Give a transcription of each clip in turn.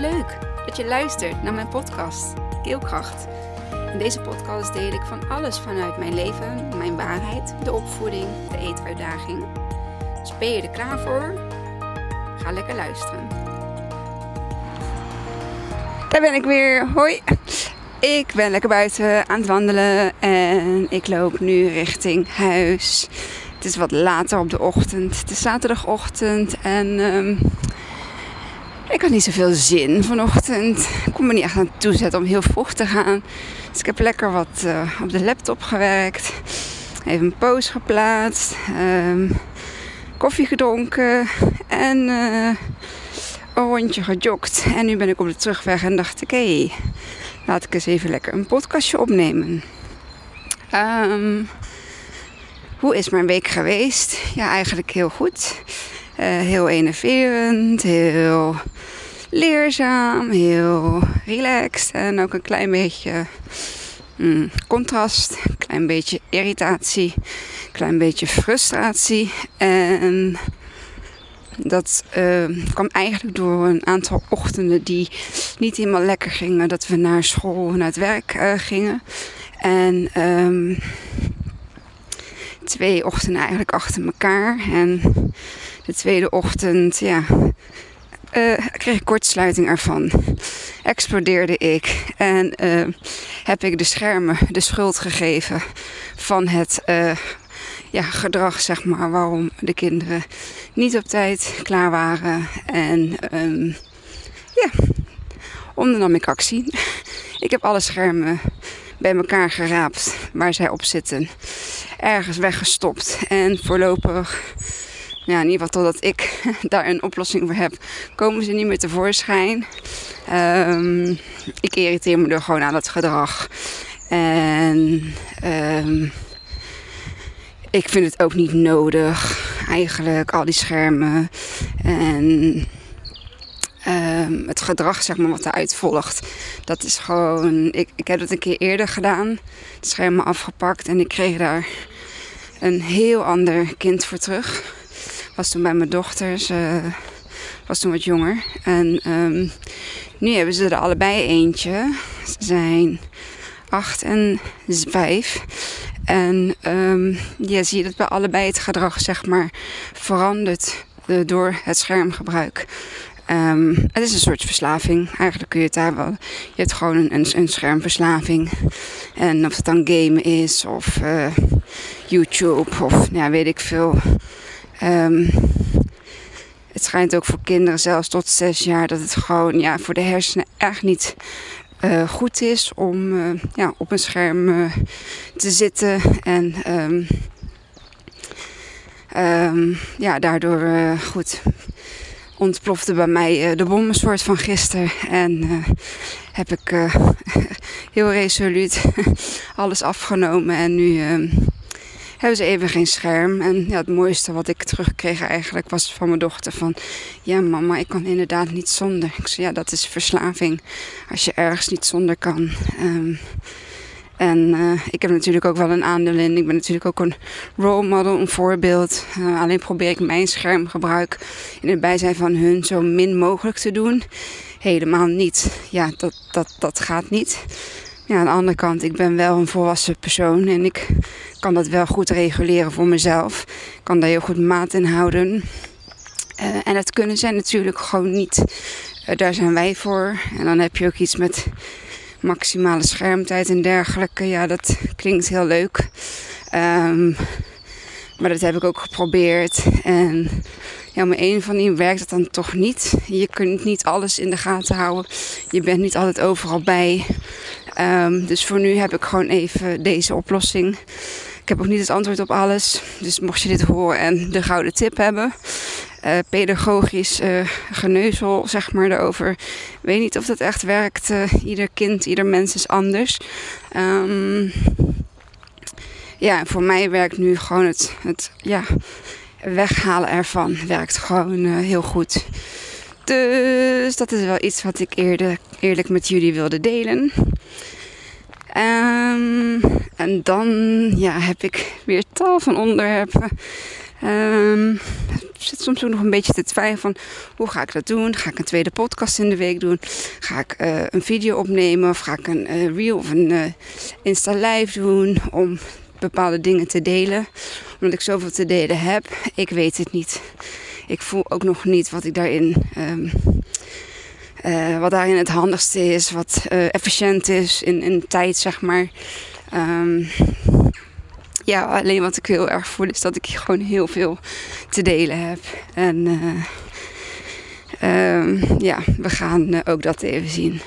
Wat leuk dat je luistert naar mijn podcast, Keelkracht. In deze podcast deel ik van alles vanuit mijn leven, mijn waarheid, de opvoeding, de eetuitdaging. Dus ben je er klaar voor? Ga lekker luisteren. Daar ben ik weer. Hoi! Ik ben lekker buiten aan het wandelen en ik loop nu richting huis. Het is wat later op de ochtend. Het is zaterdagochtend en ik had niet zoveel zin vanochtend. Ik kon me niet echt aan toezetten om heel vroeg te gaan. Dus ik heb lekker wat op de laptop gewerkt. Even een post geplaatst. Koffie gedronken. En een rondje gejogd. En nu ben ik op de terugweg en dacht ik, hé, laat ik eens even lekker een podcastje opnemen. Hoe is mijn week geweest? Ja, eigenlijk heel goed. Heel enerverend, heel leerzaam, heel relaxed. En ook een klein beetje contrast, een klein beetje irritatie, een klein beetje frustratie. En dat kwam eigenlijk door een aantal ochtenden die niet helemaal lekker gingen. Dat we naar school en naar het werk gingen. En 2 ochtenden eigenlijk achter elkaar. En de tweede ochtend, ja, kreeg ik kortsluiting ervan. Explodeerde ik. En heb ik de schermen de schuld gegeven van het gedrag, zeg maar. Waarom de kinderen niet op tijd klaar waren. En ondernam ik actie. Ik heb alle schermen bij elkaar geraapt waar zij op zitten. Ergens weggestopt. En voorlopig, ja, in ieder geval totdat ik daar een oplossing voor heb, komen ze niet meer tevoorschijn. Ik irriteer me er gewoon aan dat gedrag. En ik vind het ook niet nodig, eigenlijk, al die schermen. En het gedrag, zeg maar, wat eruit volgt. Dat is gewoon, ik heb dat een keer eerder gedaan. De schermen afgepakt en ik kreeg daar een heel ander kind voor terug. Was toen bij mijn dochter, ze was toen wat jonger. En nu hebben ze er allebei eentje. Ze zijn 8 en 5. En zie je dat bij allebei het gedrag, zeg maar, verandert door het schermgebruik. Het is een soort verslaving. Eigenlijk kun je het daar wel. Je hebt gewoon een schermverslaving. En of het dan game is of YouTube of ja, weet ik veel. Het schijnt ook voor kinderen, zelfs tot 6 jaar, dat het gewoon, ja, voor de hersenen echt niet goed is om op een scherm te zitten. En daardoor ontplofte bij mij de bom een soort van gisteren. En heb ik heel resoluut alles afgenomen. En nu hebben ze even geen scherm. En ja, het mooiste wat ik terugkreeg eigenlijk was van mijn dochter van, ja mama, ik kan inderdaad niet zonder. Ik zei, ja, dat is verslaving. Als je ergens niet zonder kan. Ik heb natuurlijk ook wel een aandeel in. Ik ben natuurlijk ook een role model, een voorbeeld. Alleen probeer ik mijn schermgebruik in het bijzijn van hun zo min mogelijk te doen. Helemaal niet. Ja, dat gaat niet. Ja, aan de andere kant, ik ben wel een volwassen persoon en ik kan dat wel goed reguleren voor mezelf. Ik kan daar heel goed maat in houden. En dat kunnen zij natuurlijk gewoon niet. Daar zijn wij voor. En dan heb je ook iets met maximale schermtijd en dergelijke. Ja, dat klinkt heel leuk. Maar dat heb ik ook geprobeerd. En ja, maar een van die werkt dat dan toch niet. Je kunt niet alles in de gaten houden. Je bent niet altijd overal bij. Dus voor nu heb ik gewoon even deze oplossing. Ik heb ook niet het antwoord op alles. Dus mocht je dit horen en de gouden tip hebben, pedagogisch geneuzel, zeg maar, daarover. Ik weet niet of dat echt werkt. Ieder kind, ieder mens is anders. Voor mij werkt nu gewoon het weghalen ervan. Werkt gewoon heel goed. Dus dat is wel iets wat ik eerlijk met jullie wilde delen. En dan heb ik weer tal van onderwerpen Ik zit soms ook nog een beetje te twijfelen van hoe ga ik dat doen? Ga ik een tweede podcast in de week doen? Ga ik een video opnemen? Of ga ik een reel of een Insta live doen om bepaalde dingen te delen? Omdat ik zoveel te delen heb. Ik weet het niet. Ik voel ook nog niet wat ik daarin... wat daarin het handigste is, wat efficiënt is in tijd, zeg maar. Ja, alleen wat ik heel erg voel is dat ik gewoon heel veel te delen heb. En ja, we gaan ook dat even zien.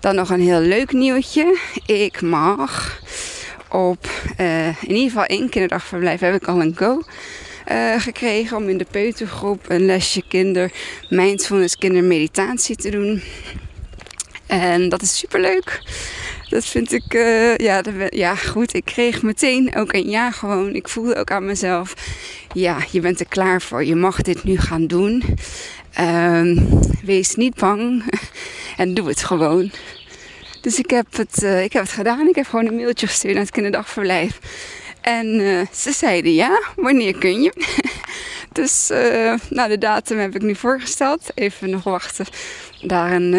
Dan nog een heel leuk nieuwtje. Ik mag op in ieder geval 1 kinderdagverblijf heb ik al een go. Gekregen om in de peutergroep een lesje mindfulness kindermeditatie te doen. En dat is superleuk. Dat vind ik, goed, ik kreeg meteen ook een ja gewoon. Ik voelde ook aan mezelf, ja, je bent er klaar voor. Je mag dit nu gaan doen. Wees niet bang en doe het gewoon. Dus ik heb het gedaan. Ik heb gewoon een mailtje gestuurd naar het kinderdagverblijf. En ze zeiden ja, wanneer kun je? Dus de datum heb ik nu voorgesteld. Even nog wachten. Dan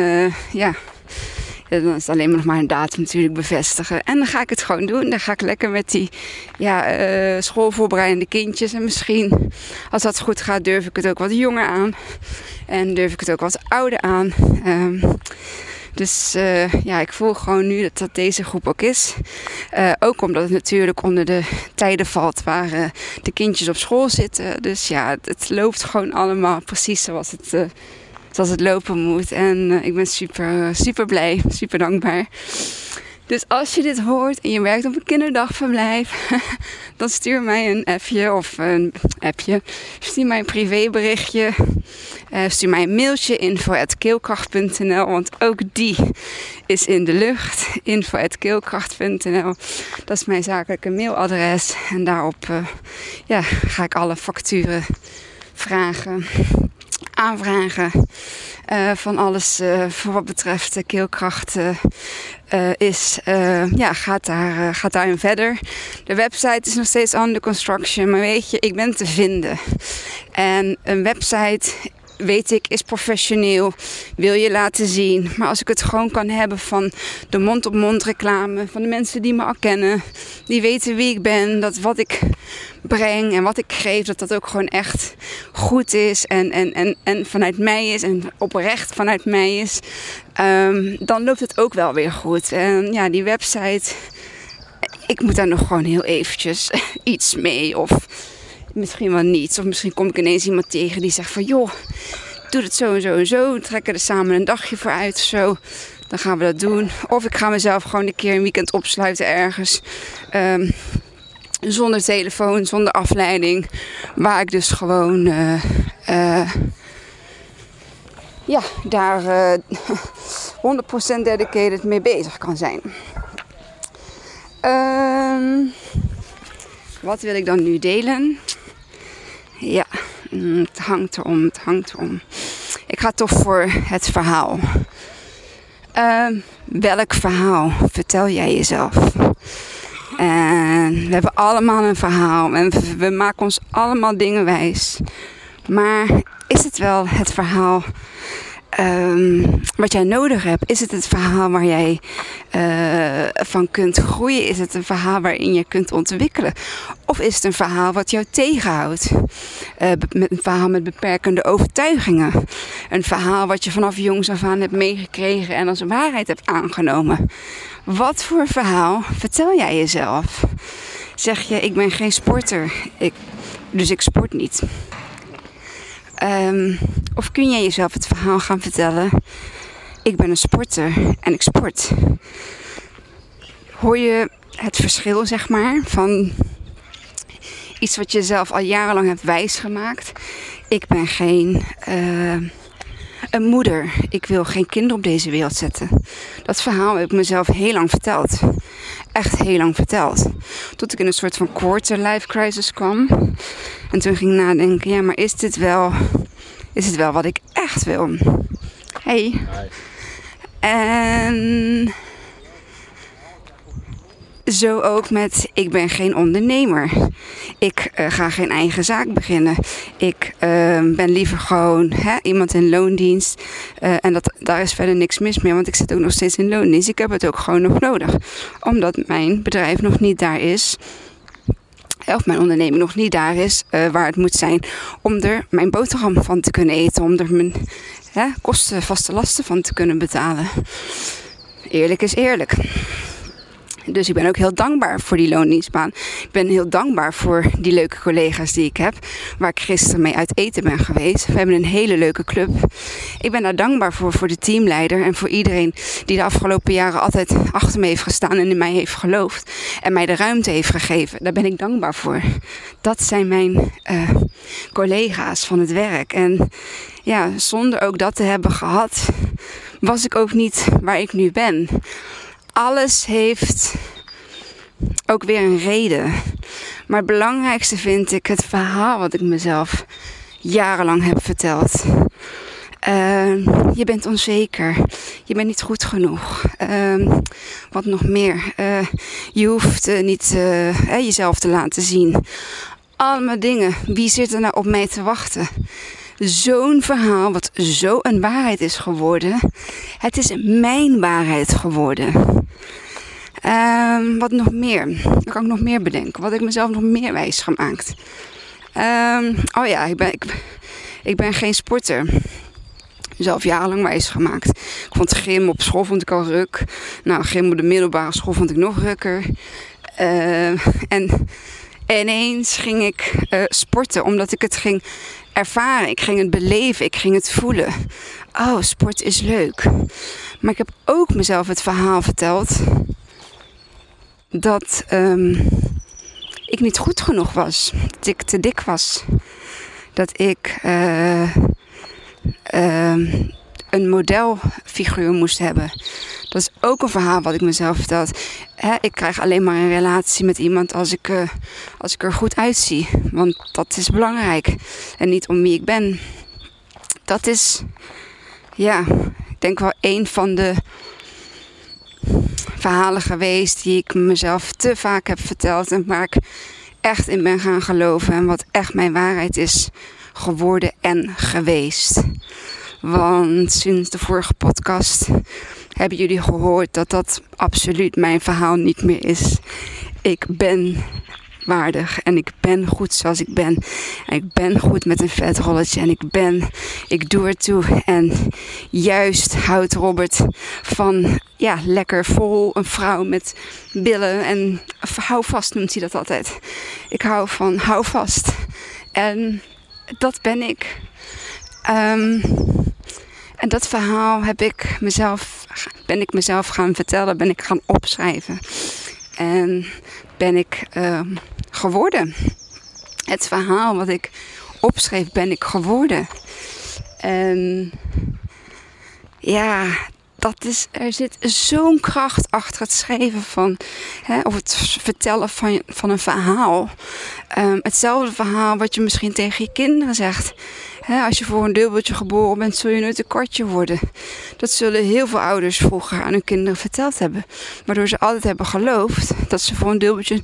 is het alleen nog maar een datum natuurlijk bevestigen. En dan ga ik het gewoon doen. Dan ga ik lekker met die schoolvoorbereidende kindjes. En misschien, als dat goed gaat, durf ik het ook wat jonger aan. En durf ik het ook wat ouder aan. Dus ik voel gewoon nu dat deze groep ook is. Ook omdat het natuurlijk onder de tijden valt waar de kindjes op school zitten. Dus ja, het loopt gewoon allemaal precies zoals het lopen moet. En ik ben super, super blij, super dankbaar. Dus als je dit hoort en je werkt op een kinderdagverblijf, dan stuur mij een appje of een appje. Stuur mij een privéberichtje. Stuur mij een mailtje, info@keelkracht.nl, want ook die is in de lucht. info@keelkracht.nl, dat is mijn zakelijke mailadres. En daarop ga ik alle facturen aanvragen van alles voor wat betreft de Keelkracht gaat daarin verder. De website is nog steeds under construction, maar weet je, ik ben te vinden. En een website, weet ik, is professioneel, wil je laten zien. Maar als ik het gewoon kan hebben van de mond-op-mond reclame, van de mensen die me al kennen, die weten wie ik ben, dat wat ik breng en wat ik geef, dat dat ook gewoon echt goed is en vanuit mij is en oprecht vanuit mij is, dan loopt het ook wel weer goed. En ja, die website, ik moet daar nog gewoon heel eventjes iets mee of... misschien wel niets. Of misschien kom ik ineens iemand tegen die zegt van... joh, doe het zo en zo en zo. We trekken er samen een dagje voor uit of zo. Dan gaan we dat doen. Of ik ga mezelf gewoon een keer een weekend opsluiten ergens. Zonder telefoon, zonder afleiding. Waar ik dus gewoon... daar 100% dedicated mee bezig kan zijn. Wat wil ik dan nu delen? Ja, het hangt erom. Ik ga toch voor het verhaal. Welk verhaal vertel jij jezelf? En we hebben allemaal een verhaal en we maken ons allemaal dingen wijs. Maar is het wel het verhaal wat jij nodig hebt? Is het het verhaal waar jij van kunt groeien? Is het een verhaal waarin je kunt ontwikkelen? Of is het een verhaal wat jou tegenhoudt? Een verhaal met beperkende overtuigingen. Een verhaal wat je vanaf jongs af aan hebt meegekregen en als waarheid hebt aangenomen. Wat voor verhaal vertel jij jezelf? Zeg je, ik ben geen sporter, dus ik sport niet. Of kun jij jezelf het verhaal gaan vertellen? Ik ben een sporter en ik sport. Hoor je het verschil, zeg maar, van iets wat je zelf al jarenlang hebt wijsgemaakt? Ik ben geen een moeder. Ik wil geen kinderen op deze wereld zetten. Dat verhaal heb ik mezelf heel lang verteld. Echt heel lang verteld. Tot ik in een soort van quarter-life crisis kwam. En toen ging ik nadenken, ja, maar is dit wel wat ik echt wil? Hey. Hi. En Zo ook met, ik ben geen ondernemer. Ik ga geen eigen zaak beginnen. Ik ben liever gewoon iemand in loondienst. En daar is verder niks mis mee, want ik zit ook nog steeds in loondienst. Ik heb het ook gewoon nog nodig. Omdat mijn bedrijf nog niet daar is. Of mijn onderneming nog niet daar is waar het moet zijn. Om er mijn boterham van te kunnen eten. Om er mijn kosten, vaste lasten van te kunnen betalen. Eerlijk is eerlijk. Dus ik ben ook heel dankbaar voor die loondienstbaan. Ik ben heel dankbaar voor die leuke collega's die ik heb. Waar ik gisteren mee uit eten ben geweest. We hebben een hele leuke club. Ik ben daar dankbaar voor de teamleider. En voor iedereen die de afgelopen jaren altijd achter me heeft gestaan. En in mij heeft geloofd. En mij de ruimte heeft gegeven. Daar ben ik dankbaar voor. Dat zijn mijn collega's van het werk. En ja, zonder ook dat te hebben gehad. Was ik ook niet waar ik nu ben. Alles heeft ook weer een reden. Maar het belangrijkste vind ik het verhaal wat ik mezelf jarenlang heb verteld. Je bent onzeker. Je bent niet goed genoeg. Wat nog meer? Je hoeft niet jezelf te laten zien. Allemaal dingen. Wie zit er nou op mij te wachten? Zo'n verhaal wat zo een waarheid is geworden. Het is mijn waarheid geworden. Wat nog meer? Dan kan ik nog meer bedenken. Wat ik mezelf nog meer wijs gemaakt. Ik ben geen sporter. Zelf jarenlang wijs gemaakt. Ik vond gym op school vond ik al ruk. Nou, gym op de middelbare school vond ik nog rukker. En ineens ging ik sporten. Omdat ik het ging ervaren. Ik ging het beleven. Ik ging het voelen. Oh, sport is leuk. Maar ik heb ook mezelf het verhaal verteld. Dat ik niet goed genoeg was. Dat ik te dik was. Dat ik een modelfiguur moest hebben. Dat is ook een verhaal wat ik mezelf vertel. Ik krijg alleen maar een relatie met iemand als ik er goed uitzie. Want dat is belangrijk. En niet om wie ik ben. Dat is, ik denk wel een van de verhalen geweest die ik mezelf te vaak heb verteld. En waar ik echt in ben gaan geloven. En wat echt mijn waarheid is geworden en geweest. Want sinds de vorige podcast hebben jullie gehoord dat absoluut mijn verhaal niet meer is. Ik ben waardig en ik ben goed zoals ik ben. En ik ben goed met een vet rolletje en ik doe er toe. En juist houdt Robert van, lekker vol, een vrouw met billen. En hou vast noemt hij dat altijd. Ik hou van hou vast. En dat ben ik. En dat verhaal ben ik mezelf gaan vertellen, ben ik gaan opschrijven. En ben ik geworden. Het verhaal wat ik opschreef, ben ik geworden. En er zit zo'n kracht achter het schrijven van, of het vertellen van een verhaal. Hetzelfde verhaal wat je misschien tegen je kinderen zegt. Als je voor een dubbeltje geboren bent, zul je nooit een kwartje worden. Dat zullen heel veel ouders vroeger aan hun kinderen verteld hebben. Waardoor ze altijd hebben geloofd dat ze voor een dubbeltje,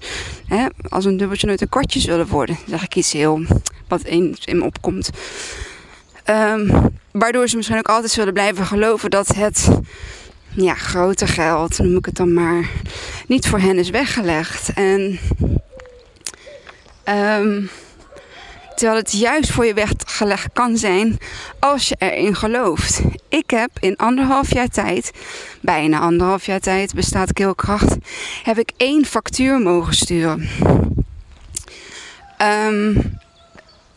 als een dubbeltje nooit een kwartje zullen worden. Dan zeg ik iets heel wat in me opkomt. Waardoor ze misschien ook altijd zullen blijven geloven dat het grote geld, noem ik het dan maar, niet voor hen is weggelegd. En terwijl het juist voor je weggelegd kan zijn als je erin gelooft. Ik heb in bijna anderhalf jaar tijd, bestaat Keelkracht, heb ik 1 factuur mogen sturen.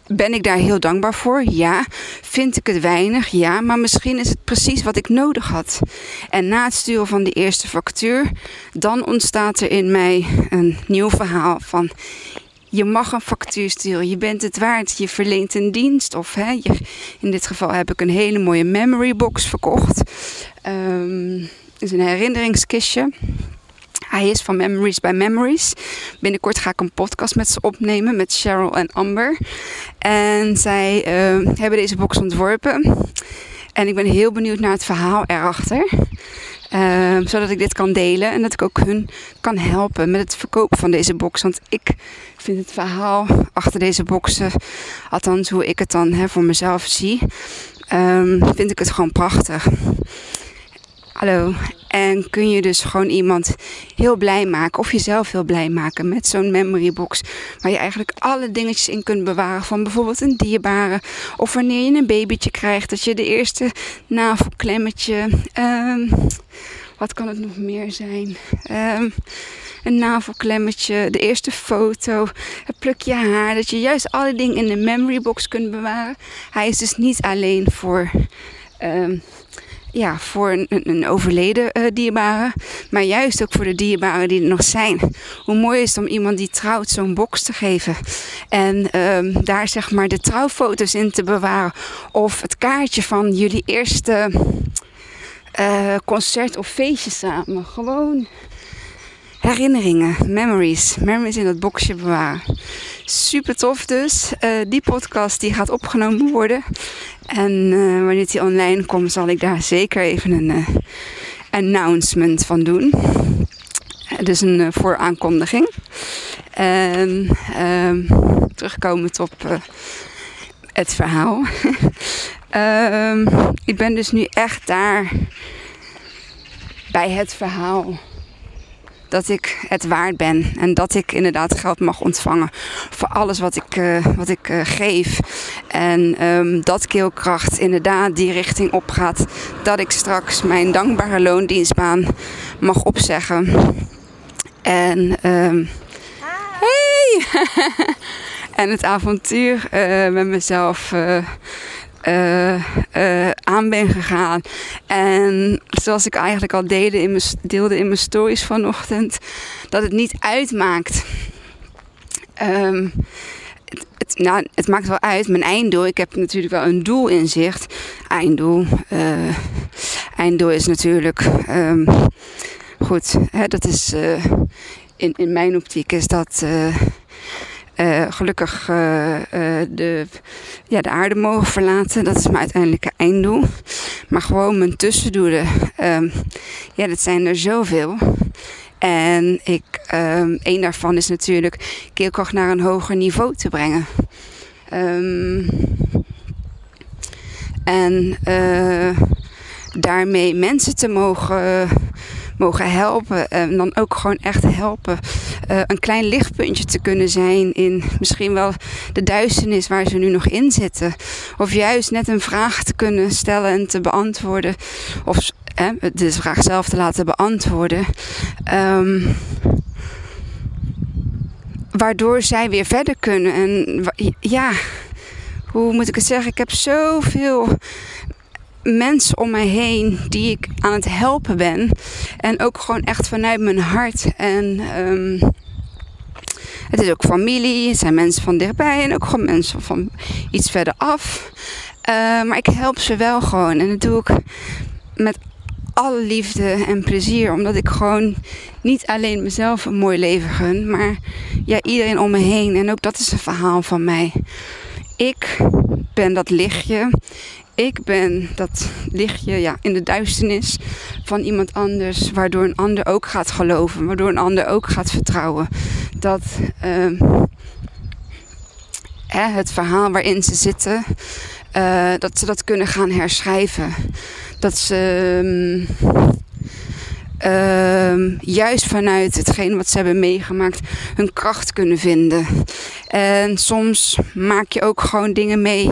Ben ik daar heel dankbaar voor? Ja. Vind ik het weinig? Ja. Maar misschien is het precies wat ik nodig had. En na het sturen van de eerste factuur, dan ontstaat er in mij een nieuw verhaal van, je mag een factuur sturen. Je bent het waard. Je verleent een dienst. Of in dit geval heb ik een hele mooie memory box verkocht. Is een herinneringskistje. Hij is van Memories by Memories. Binnenkort ga ik een podcast met ze opnemen. Met Cheryl en Amber. En zij hebben deze box ontworpen. En ik ben heel benieuwd naar het verhaal erachter. Zodat ik dit kan delen en dat ik ook hun kan helpen met het verkopen van deze box. Want ik vind het verhaal achter deze boxen, althans hoe ik het dan voor mezelf zie, vind ik het gewoon prachtig. Hallo. En kun je dus gewoon iemand heel blij maken of jezelf heel blij maken met zo'n memory box. Waar je eigenlijk alle dingetjes in kunt bewaren van bijvoorbeeld een dierbare. Of wanneer je een babytje krijgt, dat je de eerste navelklemmetje... wat kan het nog meer zijn? Een navelklemmetje, de eerste foto, het plukje haar. Dat je juist alle dingen in de memory box kunt bewaren. Hij is dus niet alleen voor... voor een overleden dierbare. Maar juist ook voor de dierbaren die er nog zijn. Hoe mooi is het om iemand die trouwt zo'n box te geven. En daar zeg maar de trouwfoto's in te bewaren. Of het kaartje van jullie eerste concert of feestje samen. Gewoon herinneringen, memories. Memories in dat boxje bewaren. Super tof dus. Die podcast die gaat opgenomen worden. En wanneer die online komt zal ik daar zeker even een announcement van doen. Dus een vooraankondiging. En terugkomend op het verhaal. Ik ben dus nu echt daar bij het verhaal. Dat ik het waard ben. En dat ik inderdaad geld mag ontvangen. Voor alles wat ik geef. En dat Keelkracht inderdaad die richting opgaat. Dat ik straks mijn dankbare loondienstbaan mag opzeggen. En hey! En het avontuur met mezelf... aan ben gegaan. En zoals ik eigenlijk al deelde in mijn stories vanochtend, dat het niet uitmaakt. Het maakt wel uit, mijn einddoel. Ik heb natuurlijk wel een doel in zicht. Einddoel is natuurlijk... goed, hè, dat is... in mijn optiek is dat... gelukkig de aarde mogen verlaten. Dat is mijn uiteindelijke einddoel. Maar gewoon mijn tussendoelen. Dat zijn er zoveel. En één daarvan is natuurlijk Keelkracht naar een hoger niveau te brengen. Daarmee mensen te mogen helpen. En dan ook gewoon echt helpen. Een klein lichtpuntje te kunnen zijn in misschien wel de duisternis waar ze nu nog in zitten. Of juist net een vraag te kunnen stellen en te beantwoorden. Of de vraag zelf te laten beantwoorden. Waardoor zij weer verder kunnen. En hoe moet ik het zeggen? Ik heb zoveel... mensen om mij heen die ik aan het helpen ben. En ook gewoon echt vanuit mijn hart. En het is ook familie. Het zijn mensen van dichtbij. En ook gewoon mensen van iets verder af. Maar ik help ze wel gewoon. En dat doe ik met alle liefde en plezier. Omdat ik gewoon niet alleen mezelf een mooi leven gun. Maar iedereen om me heen. En ook dat is een verhaal van mij. Ik ben dat lichtje. Ik ben dat lichtje in de duisternis van iemand anders. Waardoor een ander ook gaat geloven. Waardoor een ander ook gaat vertrouwen. Dat het verhaal waarin ze zitten. Dat ze dat kunnen gaan herschrijven. Dat ze... juist vanuit hetgeen wat ze hebben meegemaakt hun kracht kunnen vinden. En soms maak je ook gewoon dingen mee...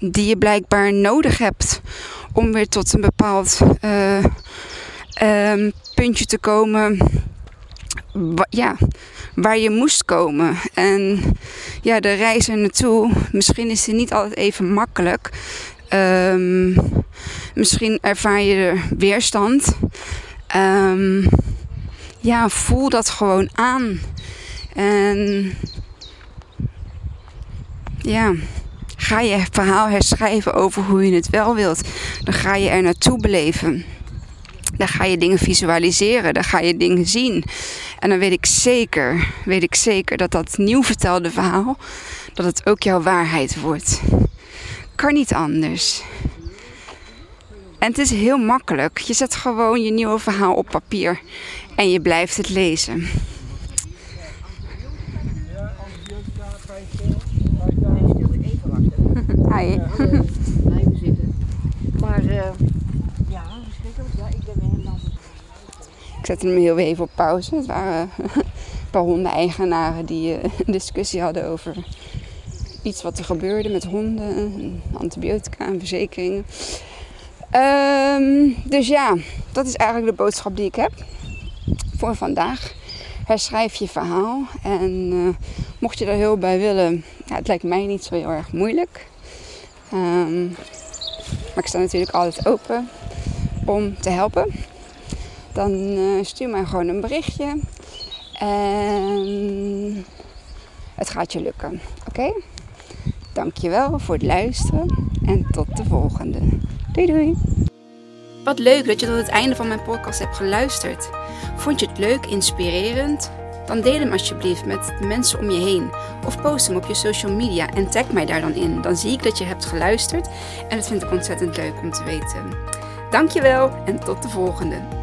die je blijkbaar nodig hebt om weer tot een bepaald puntje te komen waar je moest komen. En de reis er naartoe, misschien is het niet altijd even makkelijk. Misschien ervaar je er weerstand. Voel dat gewoon aan. En ga je verhaal herschrijven over hoe je het wel wilt. Dan ga je er naartoe beleven. Dan ga je dingen visualiseren. Dan ga je dingen zien. En dan weet ik zeker dat dat nieuw vertelde verhaal... dat het ook jouw waarheid wordt. Kan niet anders. En het is heel makkelijk. Je zet gewoon je nieuwe verhaal op papier en je blijft het lezen. Hi. Blijven zitten. Maar ja, verschrikkelijk. Ja, ik ben helemaal. Ik zette hem heel even op pauze. Het waren een paar hondeneigenaren die een discussie hadden over iets wat er gebeurde met honden, antibiotica en verzekeringen. Dus ja, dat is eigenlijk de boodschap die ik heb voor vandaag. Herschrijf je verhaal en mocht je er heel bij willen, ja, het lijkt mij niet zo heel erg moeilijk. Maar ik sta natuurlijk altijd open om te helpen. Dan stuur mij gewoon een berichtje en het gaat je lukken. Oké? Dankjewel voor het luisteren en tot de volgende. Doei doei! Wat leuk dat je tot het einde van mijn podcast hebt geluisterd. Vond je het leuk, inspirerend? Dan deel hem alsjeblieft met de mensen om je heen. Of post hem op je social media en tag mij daar dan in. Dan zie ik dat je hebt geluisterd en dat vind ik ontzettend leuk om te weten. Dankjewel en tot de volgende.